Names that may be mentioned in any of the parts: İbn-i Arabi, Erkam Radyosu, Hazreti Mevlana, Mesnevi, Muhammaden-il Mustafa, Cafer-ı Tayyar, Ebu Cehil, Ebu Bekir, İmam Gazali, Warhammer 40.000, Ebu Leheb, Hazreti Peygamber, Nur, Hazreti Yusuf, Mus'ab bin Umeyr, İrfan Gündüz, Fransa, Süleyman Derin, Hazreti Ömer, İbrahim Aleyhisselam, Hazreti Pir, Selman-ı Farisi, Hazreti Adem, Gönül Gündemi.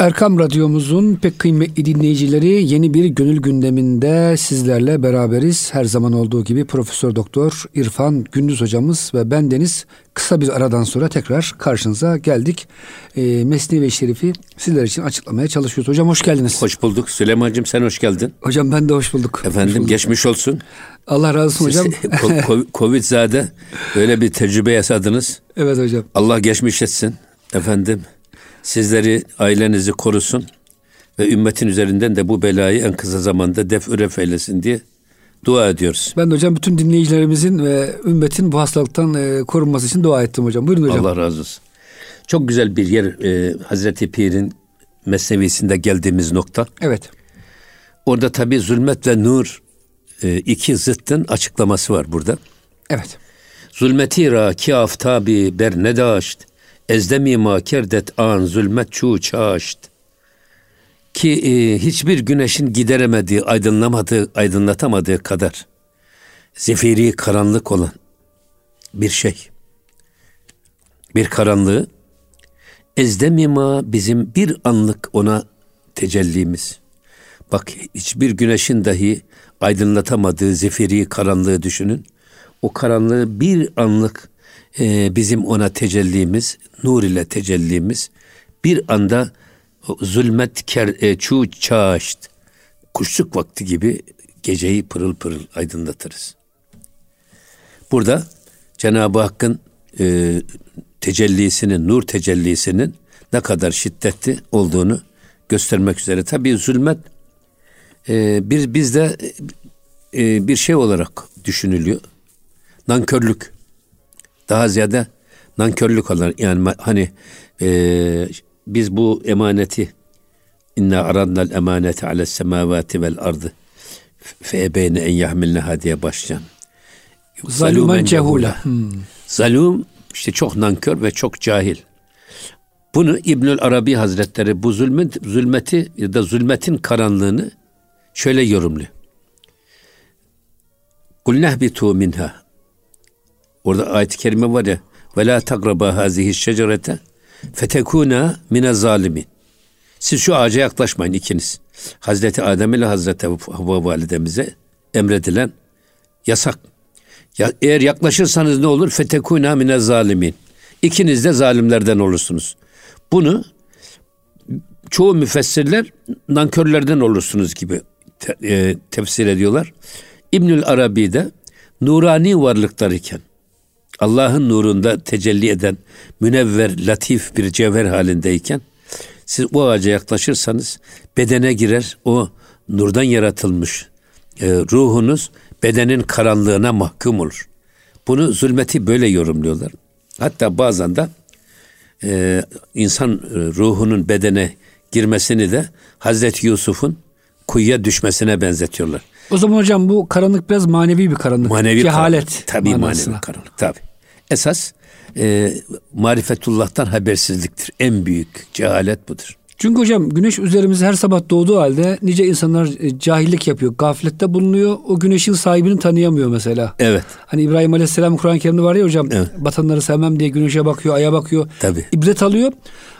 Erkam Radyomuzun pek kıymetli dinleyicileri, yeni bir Gönül Gündemi'nde sizlerle beraberiz. Her zaman olduğu gibi Profesör Doktor İrfan Gündüz hocamız ve bendeniz kısa bir aradan sonra tekrar karşınıza geldik. Mesnevi Şerif'i sizler için açıklamaya çalışıyoruz. Hocam hoş geldiniz. Hoş bulduk. Süleyman'cığım sen hoş geldin. Hocam ben de hoş bulduk. Efendim hoş bulduk. Geçmiş olsun. Allah razı olsun hocam. Covid'zade öyle bir tecrübe yaşadınız. Evet hocam. Allah geçmiş etsin efendim. Sizleri, ailenizi korusun ve ümmetin üzerinden de bu belayı en kısa zamanda def-ü ref eylesin diye dua ediyoruz. Ben de hocam bütün dinleyicilerimizin ve ümmetin bu hastalıktan korunması için dua ettim hocam. Buyurun hocam. Allah razı olsun. Çok güzel bir yer Hazreti Pir'in mesnevisinde geldiğimiz nokta. Evet. Orada tabii zulmet ve nur iki zıttın açıklaması var burada. Evet. Zulmeti ra ki aftabi bernedaşt. Ezdemi makerdet an zulmet çu çaşt. Ki hiçbir güneşin gideremediği, aydınlatamadığı kadar zifiri karanlık olan bir şey. Bir karanlığı ezdemi ma bizim bir anlık ona tecellimiz. Bak hiçbir güneşin dahi aydınlatamadığı zifiri karanlığı düşünün. O karanlığı bir anlık bizim ona tecellimiz, nur ile tecellimiz bir anda zulmet çu çaşt, kuşluk vakti gibi geceyi pırıl pırıl aydınlatırız. Burada Cenab-ı Hakk'ın tecellisinin, nur tecellisinin ne kadar şiddetli olduğunu göstermek üzere. Tabii zulmet bizde bir şey olarak düşünülüyor. Nankörlük. Daha ziyade nankörlük olan, yani hani biz bu emaneti inna aradnal emanete ales semavati vel ardı fe ebeyne en yahmilneha diye başlayan zalumen cehula. Zalum işte çok nankör ve çok cahil. Bunu İbn-i Arabi Hazretleri bu zulmeti ya da zulmetin karanlığını şöyle yorumluyor. Kul nehbitu minha. Orada ayet-i kerime var ya, ve la takraba hazihi şecerete fetekuna mine zalimin. Siz şu ağaca yaklaşmayın ikiniz. Hazreti Adem ile Hazreti Havva validemize emredilen yasak. Ya, eğer yaklaşırsanız ne olur? Fetekuna mine zalimin. İkiniz de zalimlerden olursunuz. Bunu çoğu müfessirler nankörlerden olursunuz gibi tefsir ediyorlar. İbnül Arabi de nurani varlıklar iken Allah'ın nurunda tecelli eden münevver, latif bir cevher halindeyken siz o ağaca yaklaşırsanız bedene girer, o nurdan yaratılmış ruhunuz bedenin karanlığına mahkum olur. Bunu zulmeti böyle yorumluyorlar. Hatta bazen de insan ruhunun bedene girmesini de Hazreti Yusuf'un kuyuya düşmesine benzetiyorlar. O zaman hocam bu karanlık biraz manevi bir karanlık. Manevi cehalet karanlık. Tabii manasına. Manevi karanlık. Tabii. Esas marifetullah'tan habersizliktir. En büyük cehalet budur. Çünkü hocam güneş üzerimize her sabah doğduğu halde nice insanlar cahillik yapıyor. Gaflette bulunuyor. O güneşin sahibini tanıyamıyor mesela. Evet. Hani İbrahim Aleyhisselam Kur'an-ı Kerim'de var ya hocam. Evet. Batanları sevmem diye güneşe bakıyor, aya bakıyor. Tabii. İbret alıyor.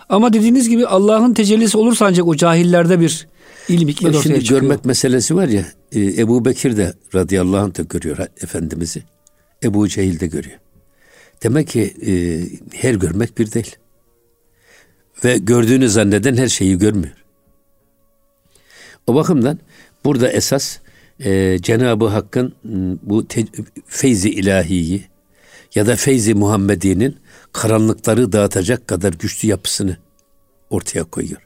Ama dediğiniz gibi Allah'ın tecellisi olursa ancak o cahillerde bir ilim, hikmet ortaya çıkıyor. Şimdi görmek meselesi var ya. Ebu Bekir de radıyallahu anh da görüyor Efendimiz'i. Ebu Cehil de görüyor. Demek ki her görmek bir değil. Ve gördüğünü zanneden her şeyi görmüyor. O bakımdan burada esas Cenab-ı Hakk'ın bu feyzi ilahiyi ya da feyzi Muhammedi'nin karanlıkları dağıtacak kadar güçlü yapısını ortaya koyuyor.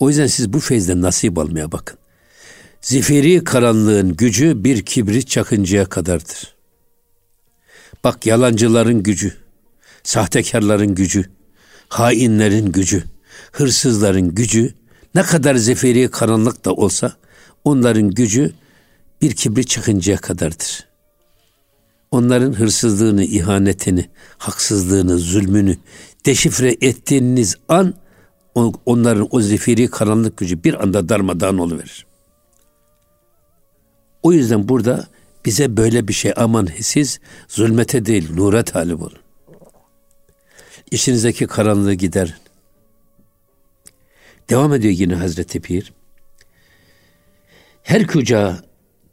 O yüzden siz bu feyzden nasip almaya bakın. Zifiri karanlığın gücü bir kibrit çakıncaya kadardır. Bak yalancıların gücü, sahtekarların gücü, hainlerin gücü, hırsızların gücü, ne kadar zifiri karanlık da olsa onların gücü bir kibrit çakıncaya kadardır. Onların hırsızlığını, ihanetini, haksızlığını, zulmünü deşifre ettiğiniz an onların o zifiri karanlık gücü bir anda darmadağın oluverir. O yüzden burada bize böyle bir şey, aman siz zulmete değil nura talip olun. İçinizdeki karanlığı giderin. Devam ediyor yine Hazreti Pir. Her kuca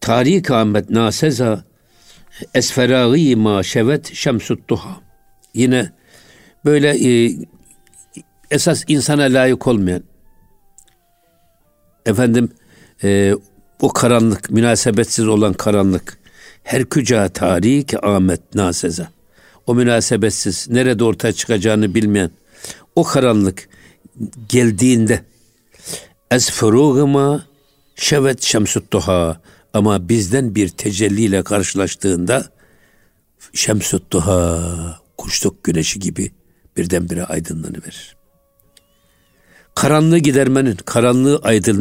tarik Ahmet naseza esferagi ma şevet şemsut duha. Yine böyle esas insana layık olmayan, efendim o karanlık, münasebetsiz olan karanlık. Her kuca tarik Ahmet naseza. O münasebetsiz, nerede ortaya çıkacağını bilmeyen o karanlık geldiğinde ez furuguma şevet şemsuttuha, ama bizden bir tecelliyle karşılaştığında şemsuttuha, kuşluk güneşi gibi birdenbire aydınlanıverir. Karanlığı gidermenin, karanlığı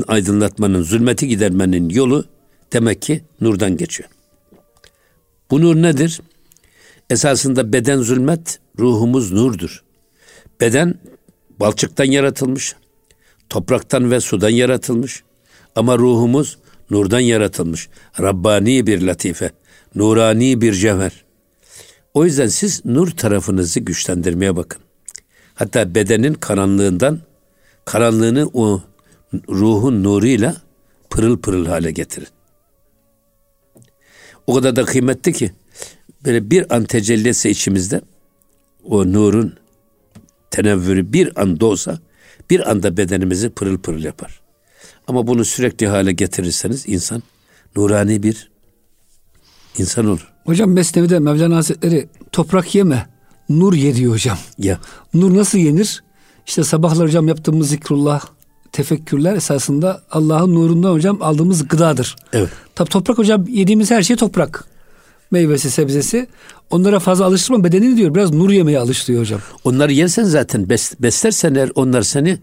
aydınlatmanın, zulmeti gidermenin yolu demek ki nurdan geçiyor. Bu nur nedir? Esasında beden zulmet, ruhumuz nurdur. Beden balçıktan yaratılmış, topraktan ve sudan yaratılmış ama ruhumuz nurdan yaratılmış. Rabbani bir latife, nurani bir cevher. O yüzden siz nur tarafınızı güçlendirmeye bakın. Hatta bedenin karanlığından, karanlığını o ruhun nuruyla pırıl pırıl hale getirin. O kadar da kıymetli ki böyle bir an tecelli etse içimizde o nurun tenevvürü bir anda olsa bir anda bedenimizi pırıl pırıl yapar. Ama bunu sürekli hale getirirseniz insan nurani bir insan olur. Hocam Mesnevi'de Mevlana Hazretleri toprak yeme, nur ye diyor hocam. Ya. Nur nasıl yenir? İşte sabahlar hocam yaptığımız zikrullah, tefekkürler esasında Allah'ın nurundan hocam aldığımız gıdadır. Evet. Tabi toprak hocam, yediğimiz her şey toprak. Meyvesi, sebzesi. Onlara fazla alıştırma bedenini diyor. Biraz nur yemeye alış diyor hocam. Onları yersen zaten beslersen eğer onlar seni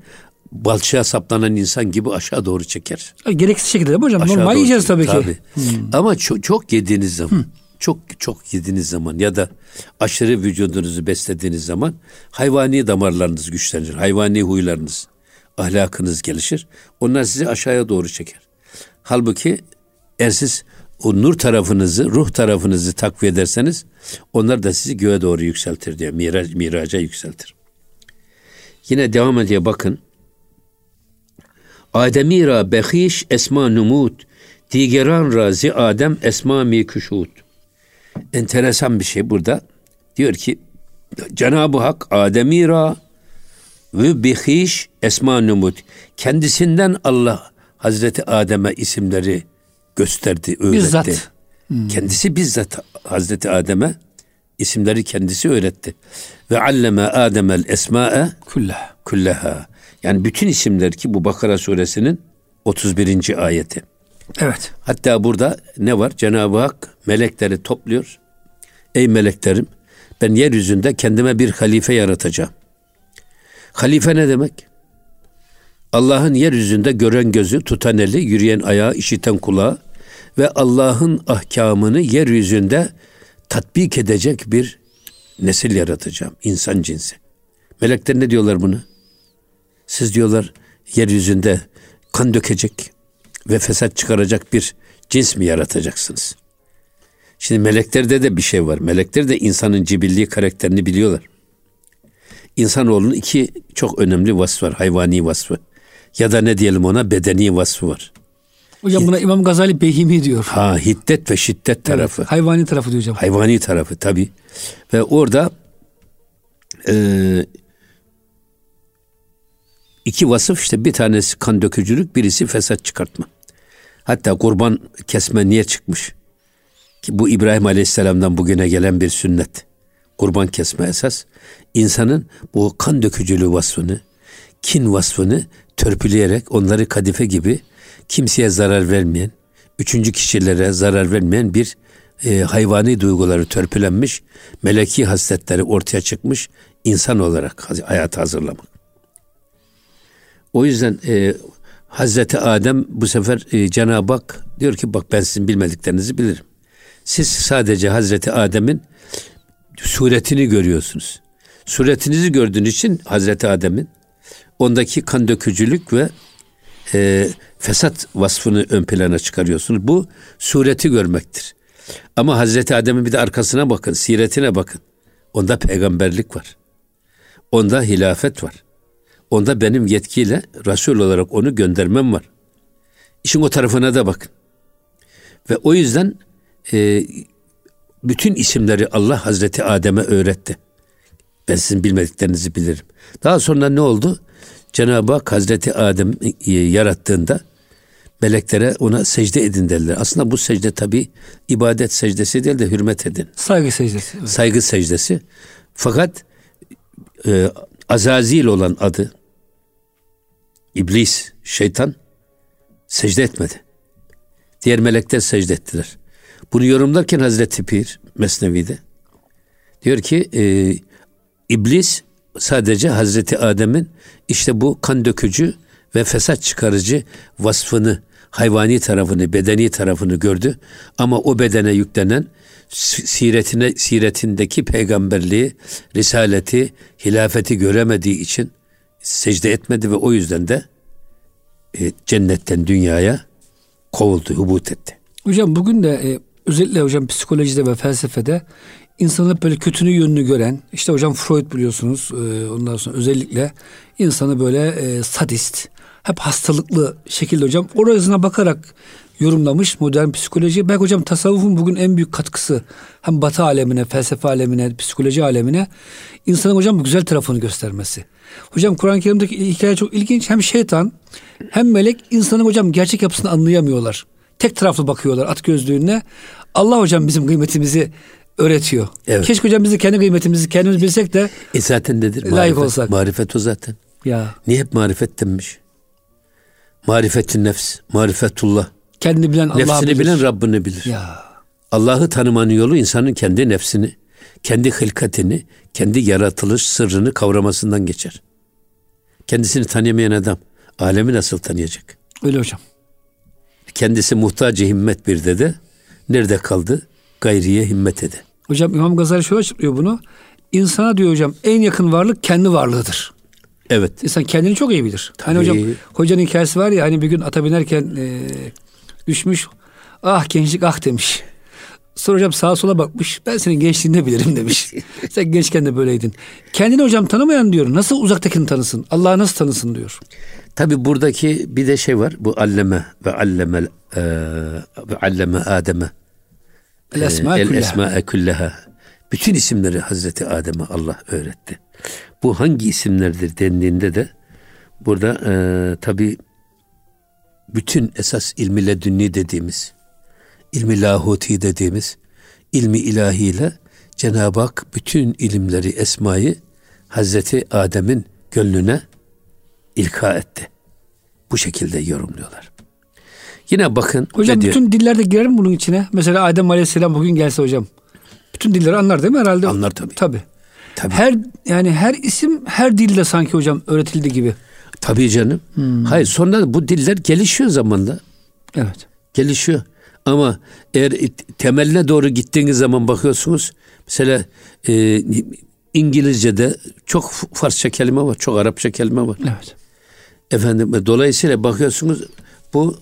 balçığa saplanan insan gibi aşağı doğru çeker. Gereksiz şekilde değil mi hocam? Aşağı normal yiyeceğiz tabii ki. Ama çok yediğiniz zaman, çok yediğiniz zaman ya da aşırı vücudunuzu beslediğiniz zaman hayvani damarlarınız güçlenir. Hayvani huylarınız, ahlakınız gelişir. Onlar sizi aşağıya doğru çeker. Halbuki eğer siz o nur tarafınızı, ruh tarafınızı takviye ederseniz onlar da sizi göğe doğru yükseltir diyor. Miraca yükseltir. Yine devam ediyor bakın. Ademi ra behiş esma numut, digeran razi Adem esma mi küşut. Enteresan bir şey burada. Diyor ki Cenab-ı Hak Ademi ra ve behiş esma numut. Kendisinden Allah Hazreti Adem'e isimleri gösterdi, öğretti. Bizzat. Kendisi bizzat Hazreti Adem'e isimleri kendisi öğretti. Ve alleme Adem'el esma'e kullaha. Yani bütün isimler ki bu Bakara Suresinin 31. ayeti. Evet. Hatta burada ne var? Cenab-ı Hak melekleri topluyor. Ey meleklerim, ben yeryüzünde kendime bir halife yaratacağım. Halife ne demek? Allah'ın yeryüzünde gören gözü, tutan eli, yürüyen ayağı, işiten kulağı ve Allah'ın ahkamını yeryüzünde tatbik edecek bir nesil yaratacağım. İnsan cinsi. Melekler ne diyorlar bunu? Siz diyorlar yeryüzünde kan dökecek ve fesat çıkaracak bir cins mi yaratacaksınız? Şimdi meleklerde de bir şey var. Melekler de insanın cibilliği karakterini biliyorlar. İnsanoğlunun iki çok önemli vasfı var. Hayvani vasfı. Ya da ne diyelim ona, bedeni vasfı var. Hocam buna İmam Gazali Behimi diyor. Ha, hiddet ve şiddet tarafı. Evet, hayvani tarafı diyor hocam. Hayvani tarafı tabii. Ve orada iki vasıf işte, bir tanesi kan dökücülük, birisi fesat çıkartma. Hatta kurban kesme niye çıkmış? Ki bu İbrahim Aleyhisselam'dan bugüne gelen bir sünnet. Kurban kesme esas insanın bu kan dökücülüğü vasfını, kin vasfını törpüleyerek onları kadife gibi kimseye zarar vermeyen, üçüncü kişilere zarar vermeyen bir hayvani duyguları törpülenmiş, meleki hasletleri ortaya çıkmış insan olarak hayata hazırlamak. O yüzden Hazreti Adem bu sefer Cenab-ı Hak diyor ki bak, ben sizin bilmediklerinizi bilirim. Siz sadece Hazreti Adem'in suretini görüyorsunuz. Suretinizi gördüğün için Hazreti Adem'in ondaki kan dökücülük ve fesat vasfını ön plana çıkarıyorsunuz. Bu sureti görmektir. Ama Hazreti Adem'in bir de arkasına bakın, siretine bakın. Onda peygamberlik var. Onda hilafet var. Onda benim yetkiyle Resul olarak onu göndermem var. İşin o tarafına da bakın. Ve o yüzden bütün isimleri Allah Hazreti Adem'e öğretti. Ben sizin bilmediklerinizi bilirim. Daha sonra ne oldu? Cenab-ı Hak Hazreti Adem yarattığında meleklere ona secde edin dediler. Aslında bu secde tabi ibadet secdesi değil de hürmet edin. Saygı secdesi. Evet. Saygı secdesi. Fakat Azazil olan adı iblis, şeytan secde etmedi. Diğer melekler secde ettiler. Bunu yorumlarken Hazreti Pir Mesnevi'de diyor ki iblis sadece Hazreti Adem'in işte bu kan dökücü ve fesat çıkarıcı vasfını, hayvani tarafını, bedeni tarafını gördü. Ama o bedene yüklenen siretindeki peygamberliği, risaleti, hilafeti göremediği için secde etmedi ve o yüzden de cennetten dünyaya kovuldu, hubut etti. Hocam bugün de özellikle hocam psikolojide ve felsefede insanı böyle kötünün yönünü gören, işte hocam Freud biliyorsunuz, ondan sonra özellikle insanı böyle sadist, hep hastalıklı şekilde hocam orasına bakarak yorumlamış modern psikoloji. Belki hocam tasavvufun bugün en büyük katkısı hem batı alemine, felsefe alemine, psikoloji alemine insanın hocam bu güzel tarafını göstermesi. Hocam Kur'an-ı Kerim'deki hikaye çok ilginç. Hem şeytan hem melek insanın hocam gerçek yapısını anlayamıyorlar. Tek taraflı bakıyorlar at gözlüğüne. Allah hocam bizim kıymetimizi öğretiyor. Evet. Keşke hocam bizi kendi kıymetimizi kendimiz bilsek de zaten nedir? Marifet, layık olsak. Marifet o zaten. Ya. Niye hep marifet denmiş? Marifetin nefs, marifetullah. Kendini bilen Allah'ı bilir. Nefsini bilen Rabbini bilir. Ya. Allah'ı tanımanın yolu insanın kendi nefsini, kendi hılkatini, kendi yaratılış sırrını kavramasından geçer. Kendisini tanıyamayan adam alemi nasıl tanıyacak? Öyle hocam. Kendisi muhtaç-ı himmet bir dede. Nerede kaldı? Gayriye himmet ede. Hocam İmam Gazali şöyle açıklıyor bunu. İnsana diyor hocam en yakın varlık kendi varlığıdır. Evet. İnsan kendini çok iyi bilir. Tabii. Hani hocam hocanın hikayesi var ya hani bir gün ata binerken düşmüş. Ah gençlik ah demiş. Sonra hocam sağa sola bakmış. Ben senin gençliğinde bilirim demiş. Sen gençken de böyleydin. Kendini hocam tanımayan diyor. Nasıl uzaktakini tanısın? Allah'ı nasıl tanısın diyor. Tabi buradaki bir de şey var. Bu alleme ve alleme Adem'e. El esma'e külleha. Bütün isimleri Hazreti Adem'e Allah öğretti. Bu hangi isimlerdir dendiğinde de burada tabi bütün esas ilmi ledünni dediğimiz, ilmi lahuti dediğimiz ilmi ilahiyle Cenab-ı Hak bütün ilimleri, esmayı Hazreti Adem'in gönlüne ilka etti. Bu şekilde yorumluyorlar. Yine bakın. Hocam bütün dillerde girer mi bunun içine? Mesela Adem Aleyhisselam bugün gelse hocam. Bütün dilleri anlar değil mi herhalde? Anlar tabii. Tabii. Her isim her dilde sanki hocam öğretildi gibi. Tabii canım. Hayır sonra bu diller gelişiyor zamanla. Evet. Gelişiyor. Ama eğer temeline doğru gittiğiniz zaman bakıyorsunuz. Mesela İngilizce'de çok Farsça kelime var. Çok Arapça kelime var. Evet. Efendim dolayısıyla bakıyorsunuz bu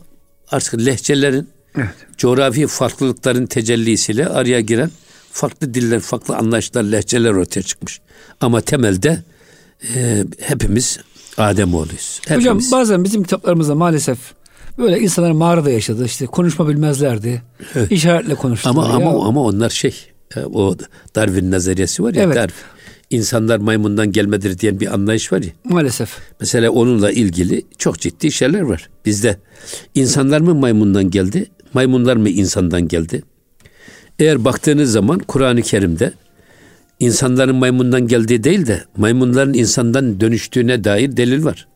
artık lehçelerin, evet, coğrafi farklılıkların tecellisiyle araya giren farklı diller, farklı anlayışlar, lehçeler ortaya çıkmış. Ama temelde hepimiz Ademoğluyuz. Hepimiz. Hocam bazen bizim kitaplarımızda maalesef böyle insanlar mağarada yaşadı. İşte konuşma bilmezlerdi. Evet. İşaretle konuştular. Ama onlar o Darwin nazariyesi var ya. Evet. Darwin. İnsanlar maymundan gelmedir diyen bir anlayış var ya. Maalesef. Mesela onunla ilgili çok ciddi şeyler var bizde. İnsanlar mı maymundan geldi? Maymunlar mı insandan geldi? Eğer baktığınız zaman Kur'an-ı Kerim'de insanların maymundan geldiği değil de maymunların insandan dönüştüğüne dair delil var.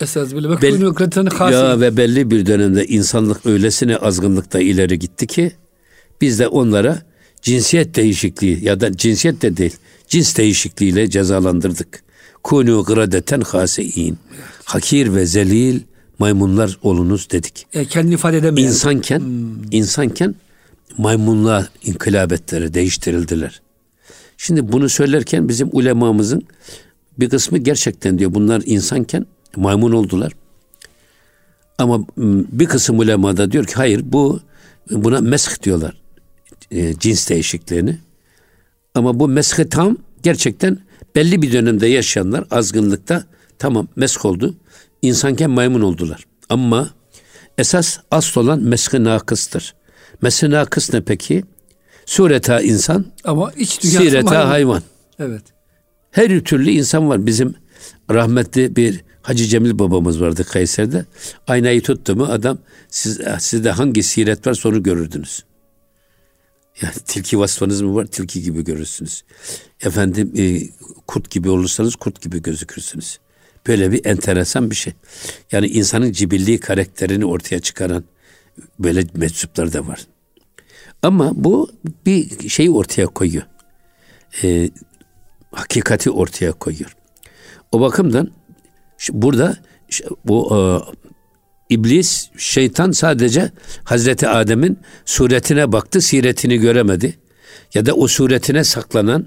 Belli bir dönemde insanlık öylesine azgınlıkta ileri gitti ki biz de onlara cinsiyet değişikliği ya da cinsiyet de değil, cins değişikliğiyle cezalandırdık. Kunu gradeten hasein. Hakir ve zelil maymunlar olunuz dedik. Kendini ifade edemeyen. İnsanken maymunluğa inkılap ettiler, değiştirildiler. Şimdi bunu söylerken bizim ulemamızın bir kısmı gerçekten diyor bunlar insanken maymun oldular. Ama bir kısım ulema da diyor ki hayır buna mesh diyorlar. Cins değişikliğini. Ama bu mesh tam gerçekten belli bir dönemde yaşayanlar azgınlıkta Tamam, mesk oldu. İnsanken maymun oldular. Ama esas asıl olan mesk-i nakıstır. Mesk-i nakıs ne peki? Sureta insan, ama iç dünyası sireta hayvan. Evet. Her türlü insan var. Bizim rahmetli bir Hacı Cemil babamız vardı Kayseri'de. Aynayı tuttu mu adam, sizde hangi siret varsa onu görürdünüz. Yani tilki vasfanız mı var? Tilki gibi görürsünüz. Efendim kurt gibi olursanız kurt gibi gözükürsünüz. Böyle bir enteresan bir şey. Yani insanın cibilliği karakterini ortaya çıkaran böyle meczuplar da var. Ama bu bir şeyi ortaya koyuyor. Hakikati ortaya koyuyor. O bakımdan burada bu iblis, şeytan sadece Hazreti Adem'in suretine baktı, siretini göremedi. Ya da o suretine saklanan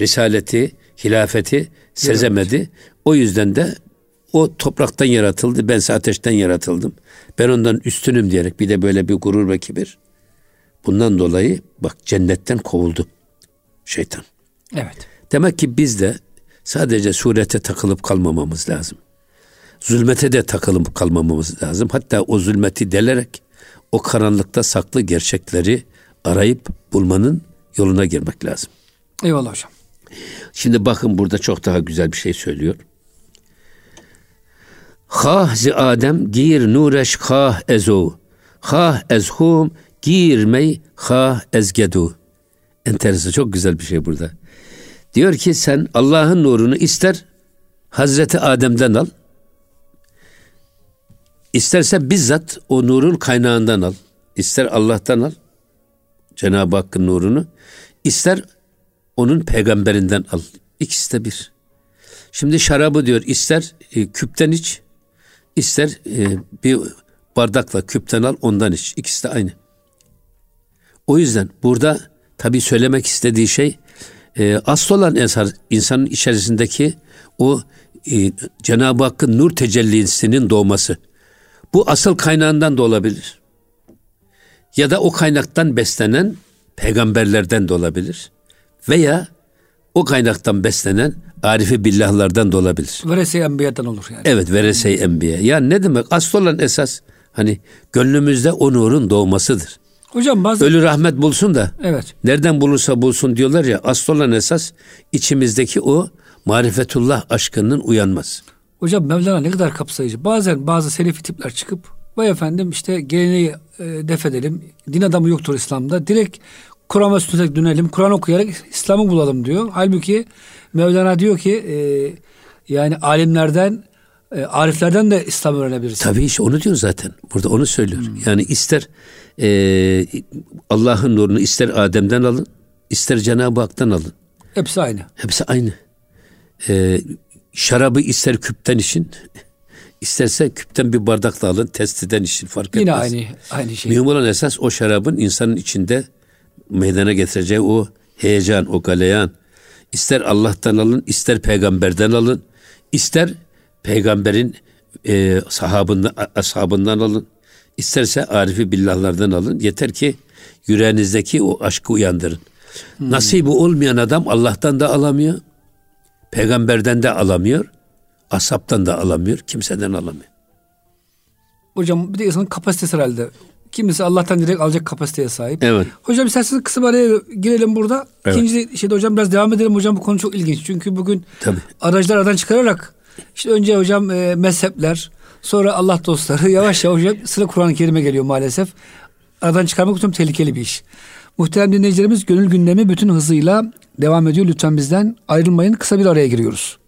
risaleti, hilafeti sezemedi. Evet. O yüzden de o topraktan yaratıldı, bense ateşten yaratıldım. Ben ondan üstünüm diyerek bir de böyle bir gurur ve kibir. Bundan dolayı bak cennetten kovuldu şeytan. Evet. Demek ki biz de sadece surete takılıp kalmamamız lazım. Zulmete de takılıp kalmamamız lazım. Hatta o zulmeti delerek o karanlıkta saklı gerçekleri arayıp bulmanın yoluna girmek lazım. Eyvallah hocam. Şimdi bakın burada çok daha güzel bir şey söylüyor. Hah-zi Adem gir nureş hah ezo. Hah ezhum girmey hah ezgedu. Enteresan, çok güzel bir şey burada. Diyor ki sen Allah'ın nurunu ister Hazreti Adem'den al, İsterse bizzat o nurun kaynağından al. İster Allah'tan al, Cenab-ı Hakk'ın nurunu, ister onun peygamberinden al. İkisi de bir. Şimdi şarabı diyor ister küpten iç, ister bir bardakla küpten al ondan iç. İkisi de aynı. O yüzden burada tabii söylemek istediği şey asıl olan insanın içerisindeki o Cenab-ı Hakk'ın nur tecellisinin doğması. Bu asıl kaynağından da olabilir. Ya da o kaynaktan beslenen peygamberlerden de olabilir. Veya o kaynaktan beslenen arifi billahlardan da olabilir. Verese-i Enbiya'dan olur yani. Evet, Verese-i Enbiya. Yani ne demek? Asıl olan esas hani gönlümüzde o nurun doğmasıdır. Hocam bazen... Ölü rahmet bulsun da. Evet. Nereden bulursa bulsun diyorlar ya. Asıl olan esas içimizdeki o marifetullah aşkının uyanması. Hocam Mevlana ne kadar kapsayıcı. Bazen bazı selefi tipler çıkıp vay efendim işte geleneği def edelim. Din adamı yoktur İslam'da. Direkt Kur'an'a sütüne dönelim. Kur'an okuyarak İslam'ı bulalım diyor. Halbuki Mevlana diyor ki yani alimlerden, ariflerden de İslam öğrenebiliriz. Tabii işte onu diyor zaten. Burada onu söylüyor. Yani ister Allah'ın nurunu ister Adem'den alın, ister Cenab-ı Hak'tan alın. Hepsi aynı. Hepsi aynı. Şarabı ister küpten için, isterse küpten bir bardakla alın, testiden için fark etmez. Yine aynı şey. Mühim olan esas o şarabın insanın içinde meydana getireceği o heyecan, o galeyan. İster Allah'tan alın, ister peygamberden alın, ister peygamberin ashabından alın, isterse arifi billahlardan alın. Yeter ki yüreğinizdeki o aşkı uyandırın. Nasibi olmayan adam Allah'tan da alamıyor. Peygamberden de alamıyor, asaptan da alamıyor, kimseden alamıyor. Hocam bir de insanın kapasitesi herhalde. Kimisi Allah'tan direkt alacak kapasiteye sahip. Evet. Hocam isterseniz kısa bir araya girelim burada. Evet. İkinci şeyde hocam biraz devam edelim hocam, bu konu çok ilginç. Çünkü bugün aracılar aradan çıkararak işte önce hocam mezhepler, sonra Allah dostları, yavaş yavaş hocam sıra Kur'an-ı Kerim'e geliyor maalesef. Aradan çıkarmak çok tehlikeli bir iş. Muhterem dinleyicilerimiz, Gönül Gündemi bütün hızıyla devam ediyor. Lütfen bizden ayrılmayın. Kısa bir araya giriyoruz.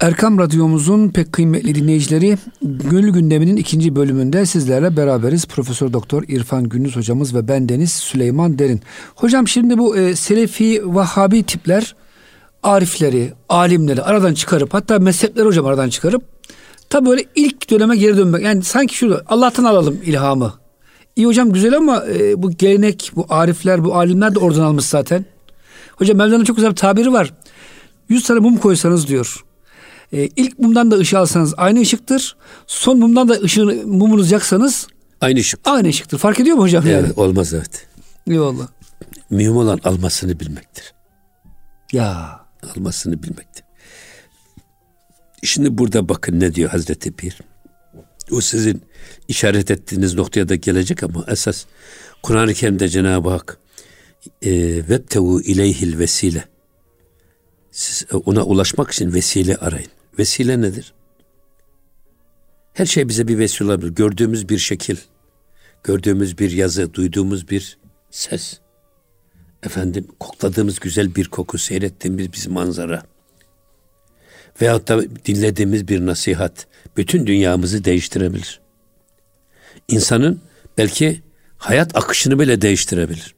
Erkam Radyomuzun pek kıymetli dinleyicileri, Gönül Gündemi'nin ikinci bölümünde sizlerle beraberiz. Profesör Doktor İrfan Gündüz hocamız ve bendeniz Süleyman Derin. Hocam şimdi bu Selefi, Vahhabi tipler arifleri, alimleri aradan çıkarıp, hatta mezhepleri hocam aradan çıkarıp tabi böyle ilk döneme geri dönmek. Yani sanki şurada Allah'tan alalım ilhamı. İyi hocam güzel ama bu gelenek, bu arifler, bu alimler de oradan almış zaten. Hocam Mevlana'nın çok güzel bir tabiri var. 100 tane mum koysanız diyor. İlk mumdan da ışığı alsanız aynı ışıktır. Son mumdan da mumunuzu yaksanız aynı ışık. Aynı ışıktır. Fark ediyor mu hocam? Yani? Olmaz evet. Eyvallah. Mühim olan almasını bilmektir. Ya. Almasını bilmektir. Şimdi burada bakın ne diyor Hazreti Pir. O sizin işaret ettiğiniz noktaya da gelecek ama esas Kur'an-ı Kerim'de Cenab-ı Hak وَبْتَوُوا اِلَيْهِ الْوَسِيلَ, siz ona ulaşmak için vesile arayın. Vesile nedir? Her şey bize bir vesile olabilir. Gördüğümüz bir şekil, gördüğümüz bir yazı, duyduğumuz bir ses, efendim kokladığımız güzel bir koku, seyrettiğimiz bir manzara veyahut da dinlediğimiz bir nasihat bütün dünyamızı değiştirebilir. İnsanın belki hayat akışını bile değiştirebilir.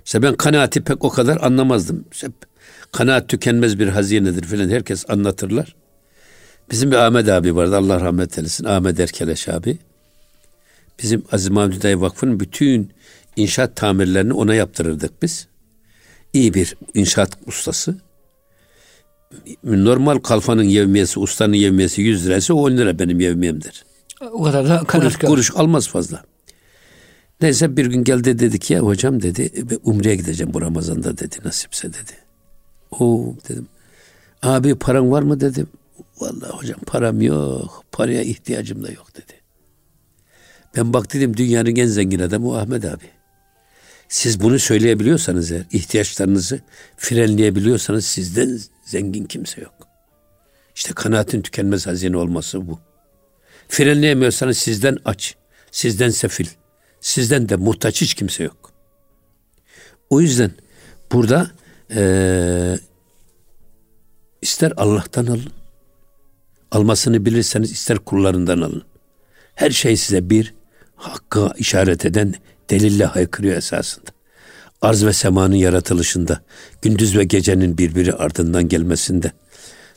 Mesela ben kanaati pek o kadar anlamazdım. Mesela kanaat tükenmez bir hazinedir filan, herkes anlatırlar. Bizim bir Ahmed abi vardı, Allah rahmet eylesin, Ahmed Erkeleş abi. Bizim Aziz Mahmud Dayı Vakfı'nın bütün inşaat tamirlerini ona yaptırırdık biz. İyi bir inşaat ustası. Normal kalfanın yevmiyesi, ustanın yevmiyesi 100 lirası, 10 lira benim yevmiyemdir. O kadar da kuruş almaz fazla. Neyse bir gün geldi, dedi ki ya hocam dedi, umreye gideceğim bu Ramazan'da dedi, nasipse dedi. Oo dedim. Abi paran var mı dedim. Vallahi hocam param yok, paraya ihtiyacım da yok dedi. Ben bak dedim, dünyanın en zengin adamı o Ahmet abi. Siz bunu söyleyebiliyorsanız eğer, ihtiyaçlarınızı frenleyebiliyorsanız sizden zengin kimse yok. İşte kanaatin tükenmez hazine olması bu. Frenleyemiyorsanız sizden aç, sizden sefil, sizden de muhtaç hiç kimse yok. O yüzden burada ister Allah'tan alın, almasını bilirseniz ister kullarından alın. Her şey size bir hakka işaret eden delille haykırıyor esasında. Arz ve semanın yaratılışında, gündüz ve gecenin birbiri ardından gelmesinde,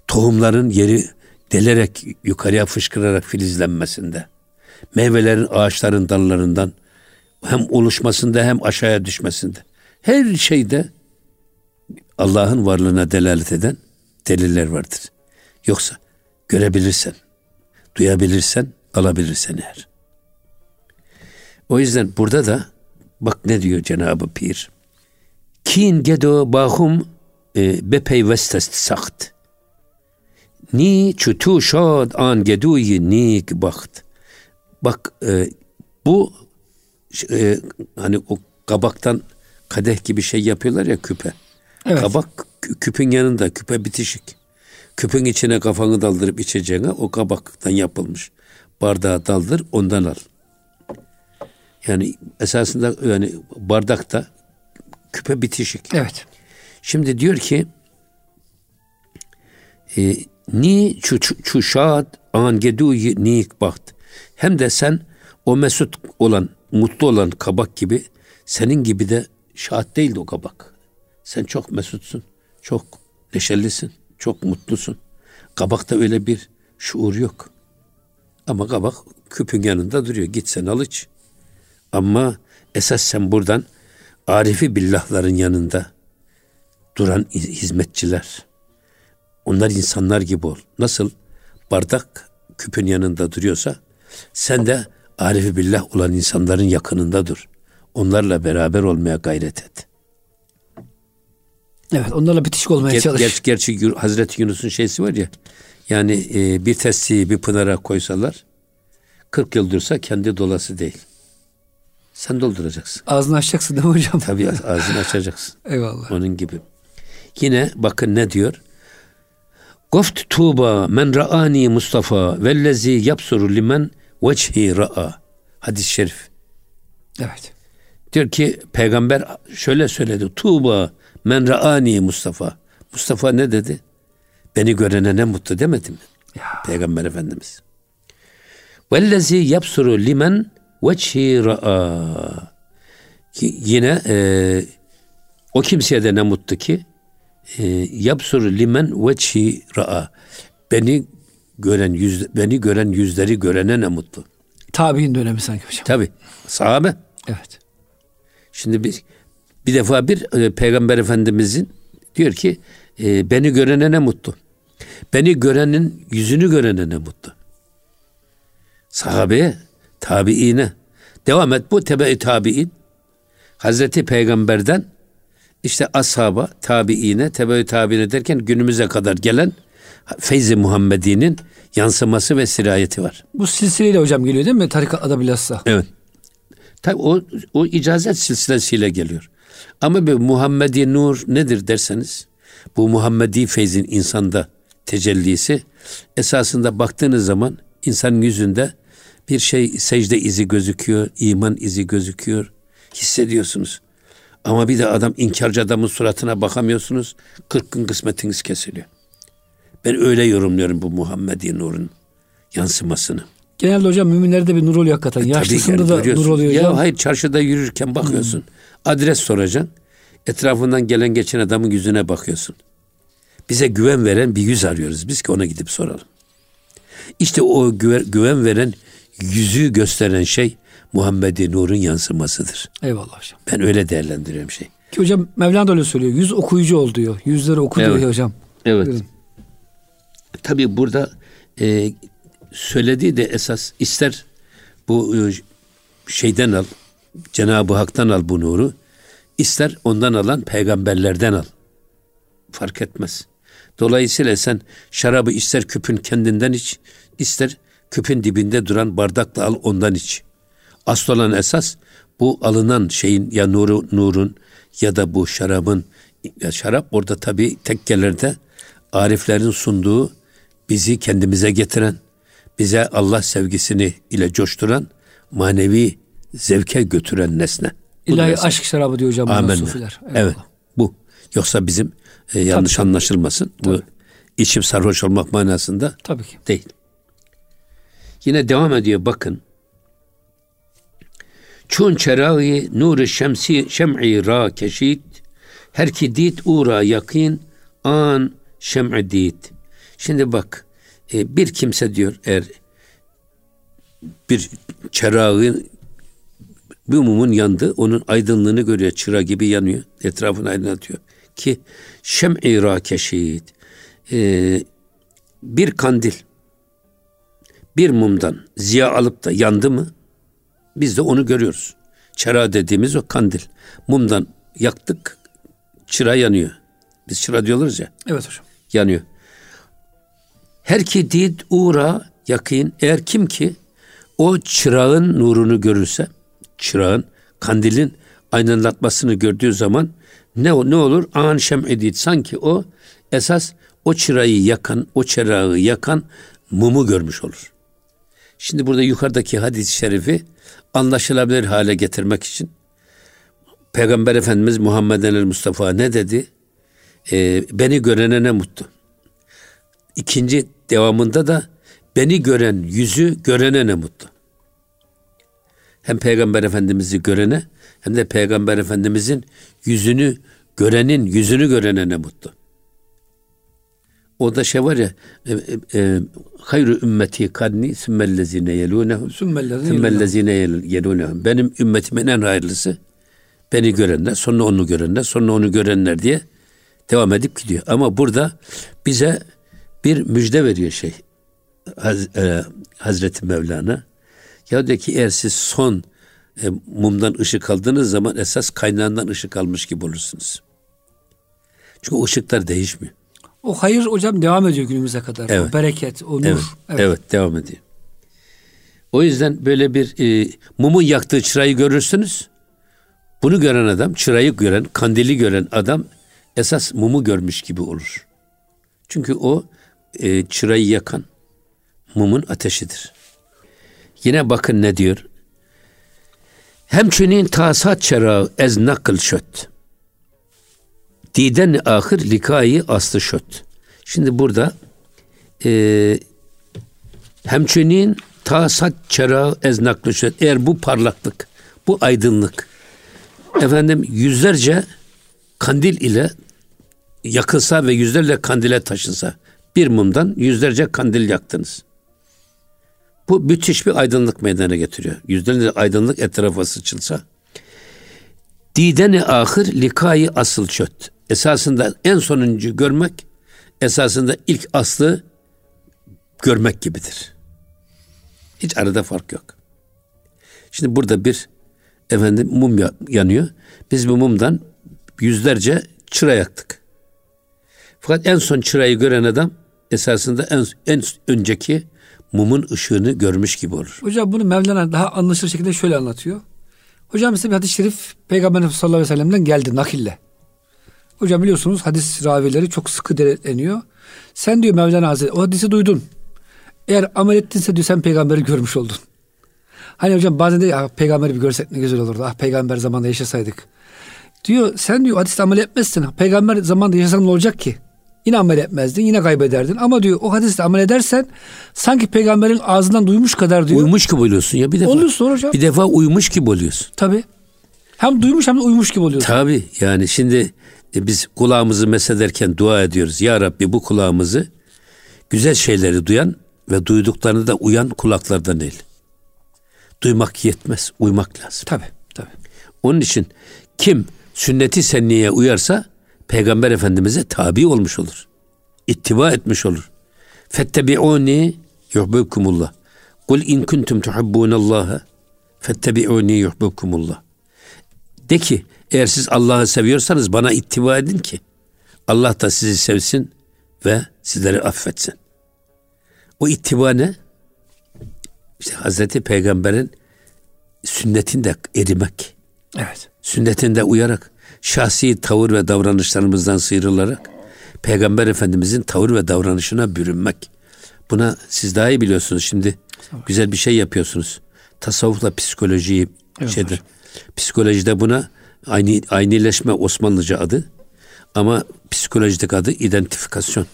tohumların yeri delerek yukarıya fışkırarak filizlenmesinde, meyvelerin ağaçların dallarından hem oluşmasında hem aşağıya düşmesinde, her şeyde Allah'ın varlığına delalet eden deliller vardır. Yoksa görebilirsen, duyabilirsen, alabilirsen eğer. O yüzden burada da bak ne diyor Cenab-ı Pir. Kin gedo bahum bepeyvestest sakt. Ni çutu şad an geduyi nik bakt. Bak bu hani o kabaktan kadeh gibi şey yapıyorlar ya, küpe. Evet. Kabak küpün yanında, küpe bitişik. Küpün içine kafanı daldırıp içeceğine o kabaktan yapılmış bardağa daldır, ondan al. Yani esasında yani bardakta küpe bitişik. Evet. Şimdi diyor ki ni çuşat angeduyi nik baht. Hem de sen o mesut olan, mutlu olan kabak gibi, senin gibi de şahat değildi o kabak. Sen çok mesutsun, çok neşelisin, çok mutlusun. Kabakta öyle bir şuur yok. Ama kabak küpün yanında duruyor. Git sen al iç. Ama esas sen buradan arifi billahların yanında duran hizmetçiler, onlar insanlar gibi ol. Nasıl bardak küpün yanında duruyorsa sen de arifi billah olan insanların yakınında dur. Onlarla beraber olmaya gayret et. Evet, onlarla bitişik olmaya çalış. Gerçi Hazreti Yunus'un şeysi var ya, yani bir testiyi bir pınara koysalar 40 yıl dursa kendi dolası değil. Sen dolduracaksın. Ağzını açacaksın değil mi hocam? Tabii ağzını açacaksın. Eyvallah. Onun gibi. Yine bakın ne diyor? Goft tuba men ra'ani Mustafa vellezi yapsuru limen veçhi ra'a. Hadis-i şerif. Evet. Diyor ki peygamber şöyle söyledi. Tuba men ra'ani Mustafa. Mustafa ne dedi? Beni görene ne mutlu demedi mi? Ya. Peygamber Efendimiz. Vellezi yapsuru limen veçhi ra'a. Yine o kimseye de ne mutlu ki yapsur limen veçhi ra'a. Beni gören yüzleri görene ne mutlu. Tabi'in dönemi sanki hocam. Tabii. Sahabe. Evet. Şimdi bir defa Peygamber Efendimizin diyor ki beni görene ne mutlu. Beni görenin yüzünü görene ne mutlu. Sahabeye, tabiine. Devam et bu tebe-i tabiin. Hazreti Peygamber'den işte ashaba, tabiine, tebe-i tabiine derken günümüze kadar gelen feyzi Muhammedi'nin yansıması ve sirayeti var. Bu silsileyle hocam geliyor değil mi? Tarikatla bilhassa. Evet. Tabii o icazet silsilesiyle geliyor. Ama bir Muhammedi nur nedir derseniz, bu Muhammedi feyzin insanda tecellisi esasında baktığınız zaman insanın yüzünde bir şey, secde izi gözüküyor, iman izi gözüküyor, hissediyorsunuz. Ama bir de inkarcı adamın suratına bakamıyorsunuz, 40 gün kısmetiniz kesiliyor. Ben öyle yorumluyorum bu Muhammedi nurun yansımasını. Genelde hocam müminlerde bir nur oluyor hakikaten. Yaşlısında da nur oluyor. Ya hayır, çarşıda yürürken bakıyorsun. Adres soracaksın. Etrafından gelen geçen adamın yüzüne bakıyorsun. Bize güven veren bir yüz arıyoruz biz ki ona gidip soralım. İşte o güven veren yüzü gösteren şey Muhammed-i Nur'un yansımasıdır. Eyvallah hocam. Ben öyle değerlendiriyorum şey. Ki hocam Mevlana da öyle söylüyor. Yüz okuyucu ol diyor. Yüzleri oku diyor hocam. Evet. Buyurun. Tabii burada söylediği de esas ister bu şeyden al, Cenab-ı Hak'tan al bu nuru, ister ondan alan peygamberlerden al. Fark etmez. Dolayısıyla sen şarabı ister küpün kendinden iç, ister küpün dibinde duran bardakla al ondan iç. Asıl olan esas bu alınan şeyin ya nurun ya da bu şarabın, ya şarap orada tabii tekkelerde ariflerin sunduğu bizi kendimize getiren, bize Allah sevgisini ile coşturan, manevi zevke götüren nesne. İlahi aşk şarabı diyor hocam. Amenna. Evet bu. Yoksa bizim yanlış tabii anlaşılmasın. Tabii. Bu içip sarhoş olmak manasında tabii ki değil. Yine devam ediyor bakın. Çun çerağı nuru şemsi şem'i ra keşit her ki dit ura yakin an şem'i dit. Şimdi bak bir kimse diyor eğer bir çerağın bir mumun yandı onun aydınlığını görüyor, çıra gibi yanıyor, etrafını aydınlatıyor ki şem'i ra keşit bir kandil bir mumdan ziya alıp da yandı mı biz de onu görüyoruz. Çıra dediğimiz o kandil. Mumdan yaktık, çıra yanıyor. Biz çıra diyoruz ya. Evet hocam. Yanıyor. Her ki did uğra yakın. Eğer kim ki o çırağın nurunu görürse, çırağın, kandilin aydınlatmasını gördüğü zaman ne olur? An şem edid. Sanki o esas o çırayı yakan, o çırağı yakan mumu görmüş olur. Şimdi burada yukarıdaki hadis-i şerifi anlaşılabilir hale getirmek için Peygamber Efendimiz Muhammaden-il Mustafa ne dedi? Beni görene ne mutlu. İkinci devamında da beni gören yüzü görene ne mutlu. Hem Peygamber Efendimiz'i görene hem de Peygamber Efendimiz'in yüzünü görenin yüzünü görene ne mutlu. O da şey var ya hayru ümmeti karni sümmellezine yelûnehum sümmellezine yelûnehum benim ümmetimin en hayırlısı beni görenler sonra onu görenler sonra onu görenler diye devam edip gidiyor. Ama burada bize bir müjde veriyor şey Hazreti Mevlana ya diyor ki eğer siz son mumdan ışık aldığınız zaman esas kaynağından ışık almış gibi olursunuz. Çünkü ışıklar değişmiyor. O hayır hocam devam ediyor günümüze kadar. Evet. O bereket, o nur. Evet. Evet, devam ediyor. O yüzden böyle bir mumun yaktığı çırayı görürsünüz. Bunu gören adam, çırayı gören, kandili gören adam esas mumu görmüş gibi olur. Çünkü o çırayı yakan mumun ateşidir. Yine bakın ne diyor? Hemçinin tasat çırağı ez nakıl şöt. Diden ahir likayi aslı şöt. Şimdi burada hemçinin tasat çırağı ez nakıl şöt. Eğer bu parlaklık, bu aydınlık efendim yüzlerce kandil ile yakılsa ve yüzlerce kandile taşınsa bir mumdan yüzlerce kandil yaktınız. Bu müthiş bir aydınlık meydana getiriyor. Yüzlerce aydınlık etrafa sıçılsa. Didene ahir likayı asıl çöt. Esasında en sonuncu görmek, esasında ilk aslı görmek gibidir. Hiç arada fark yok. Şimdi burada bir mum yanıyor. Biz bu mumdan yüzlerce çıra yaktık. Fakat en son çırayı gören adam esasında en önceki mumun ışığını görmüş gibi olur. Hocam bunu Mevlana daha anlaşılır şekilde şöyle anlatıyor. Hocam size bir hadis-i şerif Peygamber Efendimiz sallallahu aleyhi ve sellem'den geldi nakille. Hocam biliyorsunuz hadis ravileri çok sıkı denetleniyor. Sen diyor Mevlana Hazretleri o hadisi duydun. Eğer amel ettinse diyor sen peygamberi görmüş oldun. Hani hocam bazen de peygamberi bir görsek ne güzel olurdu. Ah peygamber zamanında yaşasaydık. Diyor sen diyor hadiste amel etmezsin. Peygamber zamanında yaşasan ne olacak ki? Yine amel etmezdin, yine kaybederdin. Ama diyor o hadiste amel edersen sanki peygamberin ağzından duymuş kadar diyor. Uymuş gibi oluyorsun ya bir defa. Olursun hocam. Bir defa uymuş gibi oluyorsun. Tabii. Hem duymuş hem de uymuş gibi oluyorsun. Tabii yani şimdi biz kulağımızı meslederken dua ediyoruz. Ya Rabbi bu kulağımızı güzel şeyleri duyan ve duyduklarını da uyan kulaklardan eyle. Duymak yetmez, uymak lazım. Tabii. Onun için kim sünneti seniyeye uyarsa Peygamber Efendimiz'e tabi olmuş olur. İttiba etmiş olur. Fettebi'uni yuhbibkumullah. Kul in kuntum tuhibbunallaha fettebi'uni yuhbibkumullah. De ki eğer siz Allah'ı seviyorsanız bana ittiba edin ki Allah da sizi sevsin ve sizleri affetsin. O ittiba ne? İşte Hazreti Peygamber'in sünnetinde erimek. Evet. Sünnetinde uyarak, şahsi tavır ve davranışlarımızdan sıyrılarak Peygamber Efendimizin tavır ve davranışına bürünmek. Buna siz daha iyi biliyorsunuz şimdi. Tamam. Güzel bir şey yapıyorsunuz. Tasavvufla psikolojiyi şeydir. Psikolojide buna aynileşme Osmanlıca adı ama psikolojideki adı identifikasyon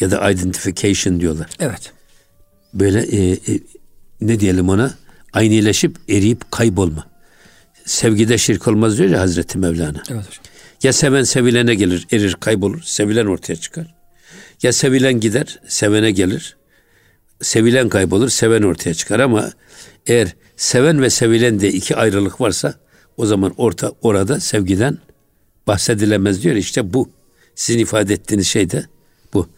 ya da identification diyorlar. Evet. Böyle ne diyelim ona aynileşip eriyip kaybolma. Sevgide şirk olmaz diyor ya Hazreti Mevlana. Evet hocam. Ya seven sevilene gelir, erir, kaybolur. Sevilen ortaya çıkar. Ya sevilen gider, sevene gelir. Sevilen kaybolur, seven ortaya çıkar ama eğer seven ve sevilen diye iki ayrılık varsa o zaman orada sevgiden bahsedilemez diyor. İşte bu. Sizin ifade ettiğiniz şey de bu.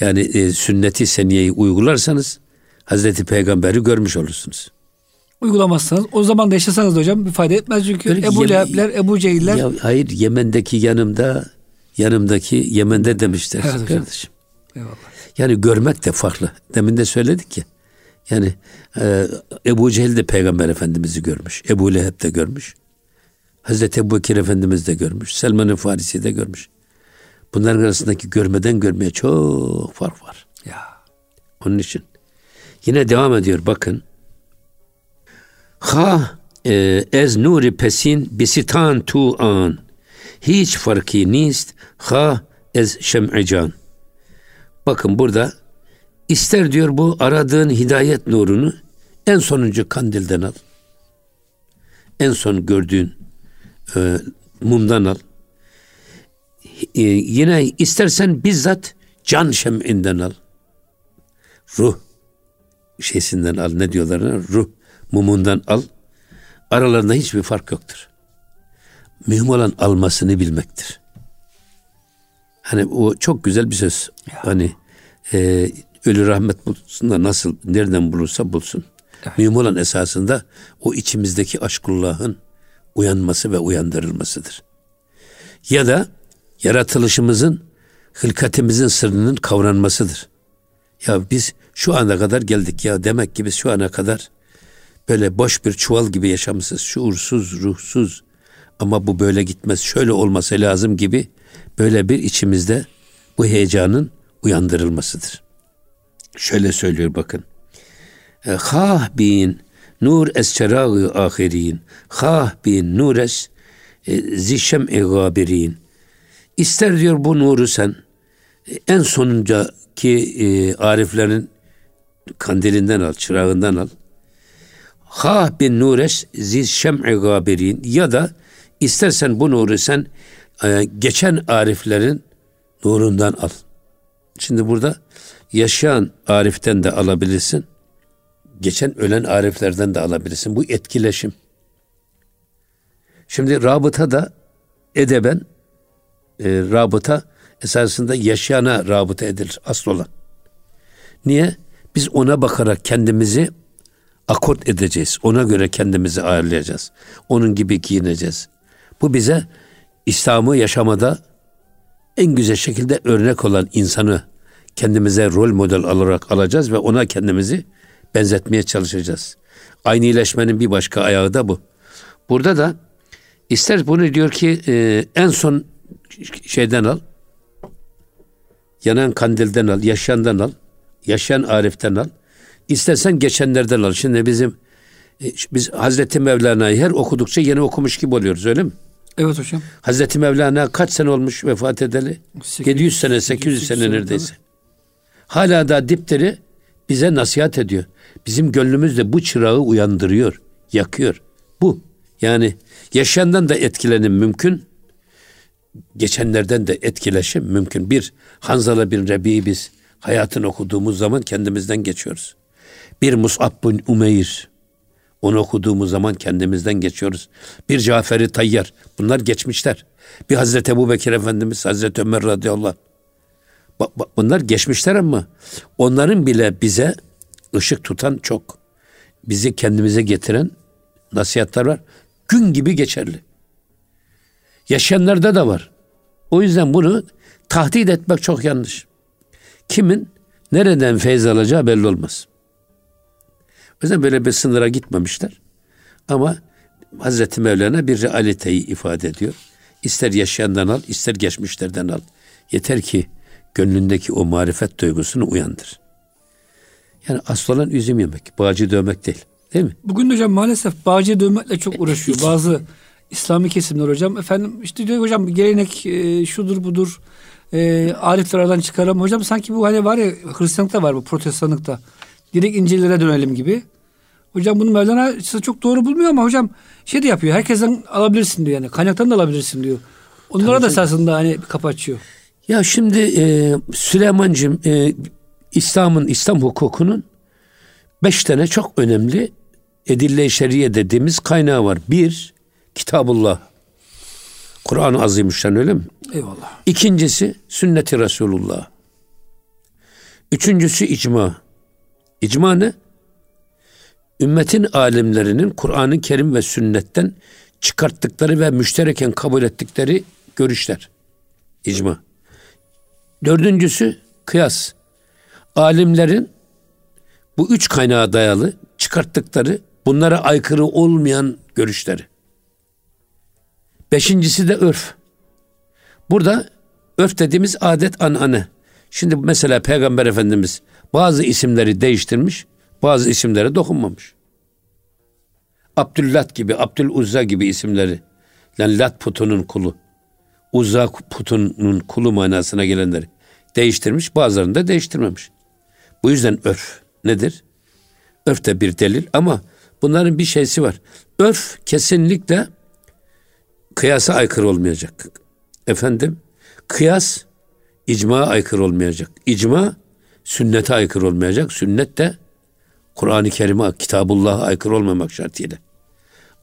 Yani sünneti seniyeyi uygularsanız Hazreti Peygamber'i görmüş olursunuz. Uygulamazsanız o zaman da yaşasanız da hocam bir fayda etmez çünkü öyle Ebu Leheb'ler, Ebu Cehil'ler. Ya, hayır Yemen'deki yanımdaki Yemen'de demişler evet, kardeşim. Eyvallah. Yani görmek de farklı. Demin de söyledik ya. Yani Ebu Cehil de Peygamber Efendimiz'i görmüş. Ebu Leheb de görmüş. Hazreti Ebu Bekir Efendimiz de görmüş. Selman-ı Farisi de görmüş. Bunların arasındaki görmeden görmeye çok fark var. Ya. Onun için. Yine devam ediyor bakın. Ha ez nuri pesin bisitan tu an. Hiç farkı nist. Ha ez şem'i can. Bakın burada ister diyor bu aradığın hidayet nurunu en sonuncu kandilden al. En son gördüğün mumdan al. Yine istersen bizzat can şem'inden al. Ruh şeysinden al ne diyorlar? Ruh mumundan al. Aralarında hiçbir fark yoktur. Mühim olan almasını bilmektir. Hani o çok güzel bir söz. Ya. Hani ölü rahmet bulsun da nasıl, nereden bulursa bulsun. Evet. Mühim olan esasında o içimizdeki aşkullahın uyanması ve uyandırılmasıdır. Ya da yaratılışımızın, hılkatimizin sırrının kavranmasıdır. Ya biz şu ana kadar geldik ya demek ki biz şu ana kadar böyle boş bir çuval gibi yaşamışız, şuursuz, ruhsuz ama bu böyle gitmez, şöyle olması lazım gibi böyle bir içimizde bu heyecanın uyandırılmasıdır. Şöyle söylüyor bakın. Hah bin nur es çeragı ahirin, hah bin nur es zişem-i gabirin. İster diyor bu nuru sen en sonuncaki ariflerin kandilinden al, çırağından al. Ha bin nureş ziz şem'i gabirin ya da istersen bu nuru sen geçen ariflerin nurundan al. Şimdi burada yaşayan ariften de alabilirsin. Geçen ölen ariflerden de alabilirsin. Bu etkileşim. Şimdi rabıta da edeben rabıta esasında yaşayana rabıta edilir asıl olan. Niye? Biz ona bakarak kendimizi akort edeceğiz. Ona göre kendimizi ayarlayacağız. Onun gibi giyineceğiz. Bu bize İslam'ı yaşamada en güzel şekilde örnek olan insanı kendimize rol model alarak alacağız ve ona kendimizi benzetmeye çalışacağız. Aynileşmenin bir başka ayağı da bu. Burada da ister bunu diyor ki en son şeyden al, yanan kandilden al, yaşayandan al, yaşayan Arif'ten al, istersen geçenlerden al. Şimdi biz Hazreti Mevlana'yı her okudukça yeni okumuş gibi oluyoruz, öyle mi? Evet hocam. Hazreti Mevlana kaç sene olmuş vefat edeli? 800 sene, 800 sene neredeyse. Tabii. Hala da dipdiri bize nasihat ediyor. Bizim gönlümüzde bu çırağı uyandırıyor, yakıyor. Bu. Yani yaşayandan da etkilenim mümkün, geçenlerden de etkileşim mümkün. Bir Hanzala bin Rabi'yi biz hayatını okuduğumuz zaman kendimizden geçiyoruz. Bir Mus'ab bin Umeyr, onu okuduğumuz zaman kendimizden geçiyoruz. Bir Cafer-ı Tayyar, bunlar geçmişler. Bir Hazreti Ebu Bekir Efendimiz, Hazreti Ömer radıyallahu anh. Bunlar geçmişler ama onların bile bize ışık tutan çok. Bizi kendimize getiren nasihatler var. Gün gibi geçerli. Yaşayanlarda da var. O yüzden bunu tahdit etmek çok yanlış. Kimin nereden feyz alacağı belli olmaz. O yüzden böyle bir sınıra gitmemişler. Ama Hazreti Mevlana bir realiteyi ifade ediyor. İster yaşayandan al, ister geçmişlerden al. Yeter ki gönlündeki o marifet duygusunu uyandır. Yani asıl olan üzüm yemek, bağcı dövmek değil. Değil mi? Bugün hocam maalesef bağcı dövmekle çok uğraşıyor. Bazı İslami kesimler hocam. Efendim işte diyor hocam gelenek şudur budur. Arifler aradan çıkaralım. Hocam sanki bu hani var ya Hristiyanlıkta var bu Protestanlıkta. Direkt İncil'lere dönelim gibi. Hocam bunu Mevlana çok doğru bulmuyor ama hocam şey de yapıyor. Herkesten alabilirsin diyor yani. Kaynaktan da alabilirsin diyor. Onlara tabii da esasında hani kapı açıyor. Ya şimdi Süleyman'cığım İslam hukukunun 5 tane çok önemli edille-i şer'iye dediğimiz kaynağı var. 1. Kitabullah. Kur'an-ı Azimüşşan, öyle mi? Eyvallah. 2. Sünnet-i Resulullah. 3. icma. İcma ne? Ümmetin alimlerinin Kur'an-ı Kerim ve sünnetten çıkarttıkları ve müştereken kabul ettikleri görüşler. İcma. 4. kıyas. Alimlerin bu 3 kaynağa dayalı çıkarttıkları, bunlara aykırı olmayan görüşleri. 5. de örf. Burada örf dediğimiz adet, anane. Şimdi mesela Peygamber Efendimiz bazı isimleri değiştirmiş, bazı isimlere dokunmamış. Abdüllat gibi, Abdüluzza gibi isimleri, yani Lat putunun kulu, Uzza putunun kulu manasına gelenleri değiştirmiş, bazılarını da değiştirmemiş. Bu yüzden örf nedir? Örf de bir delil ama bunların bir şeysi var. Örf kesinlikle kıyasa aykırı olmayacak. Efendim, kıyas icmaya aykırı olmayacak. İcma sünnete aykırı olmayacak. Sünnet de Kur'an-ı Kerim'e, Kitabullah'a aykırı olmamak şartıyla.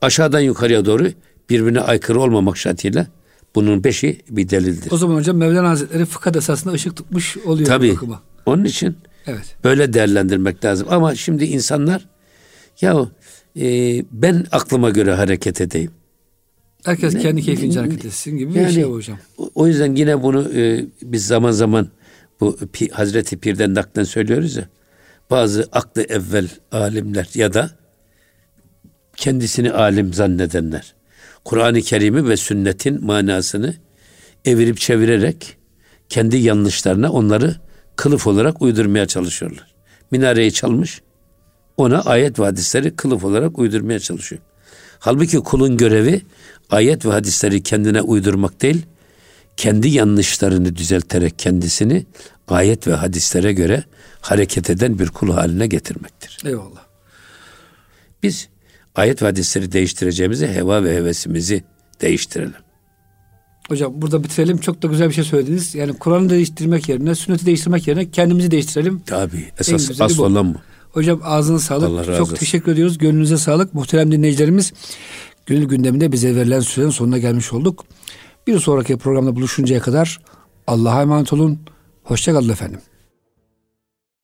Aşağıdan yukarıya doğru birbirine aykırı olmamak şartıyla bunun 5'i bir delildir. O zaman hocam Mevlana Hazretleri fıkıh esasında ışık tutmuş oluyor. Tabii. Onun için evet, böyle değerlendirmek lazım. Ama şimdi insanlar yahu ben aklıma göre hareket edeyim. Herkes kendi keyfince hareket etsin gibi yani, bir şey hocam. O yüzden yine bunu biz zaman zaman bu Hazreti Pir'den naklen söylüyoruz ya. Bazı aklı evvel alimler ya da kendisini alim zannedenler Kur'an-ı Kerim'i ve sünnetin manasını evirip çevirerek kendi yanlışlarına onları kılıf olarak uydurmaya çalışıyorlar. Minareyi çalmış, ona ayet ve hadisleri kılıf olarak uydurmaya çalışıyor. Halbuki kulun görevi ayet ve hadisleri kendine uydurmak değil, kendi yanlışlarını düzelterek kendisini ayet ve hadislere göre hareket eden bir kul haline getirmektir. Eyvallah. Biz ayet ve hadisleri değiştireceğimizi, heva ve hevesimizi değiştirelim. Hocam burada bitirelim. Çok da güzel bir şey söylediniz. Yani Kur'an'ı değiştirmek yerine, sünneti değiştirmek yerine kendimizi değiştirelim. Tabii. Esas asıl olan bu. Hocam ağzına sağlık. Allah razı olsun. Çok teşekkür ediyoruz. Gönlünüze sağlık. Muhterem dinleyicilerimiz, Gönül Gündemi'nde bize verilen sürenin sonuna gelmiş olduk. Bir sonraki programda buluşuncaya kadar Allah'a emanet olun. Hoşça kalın efendim.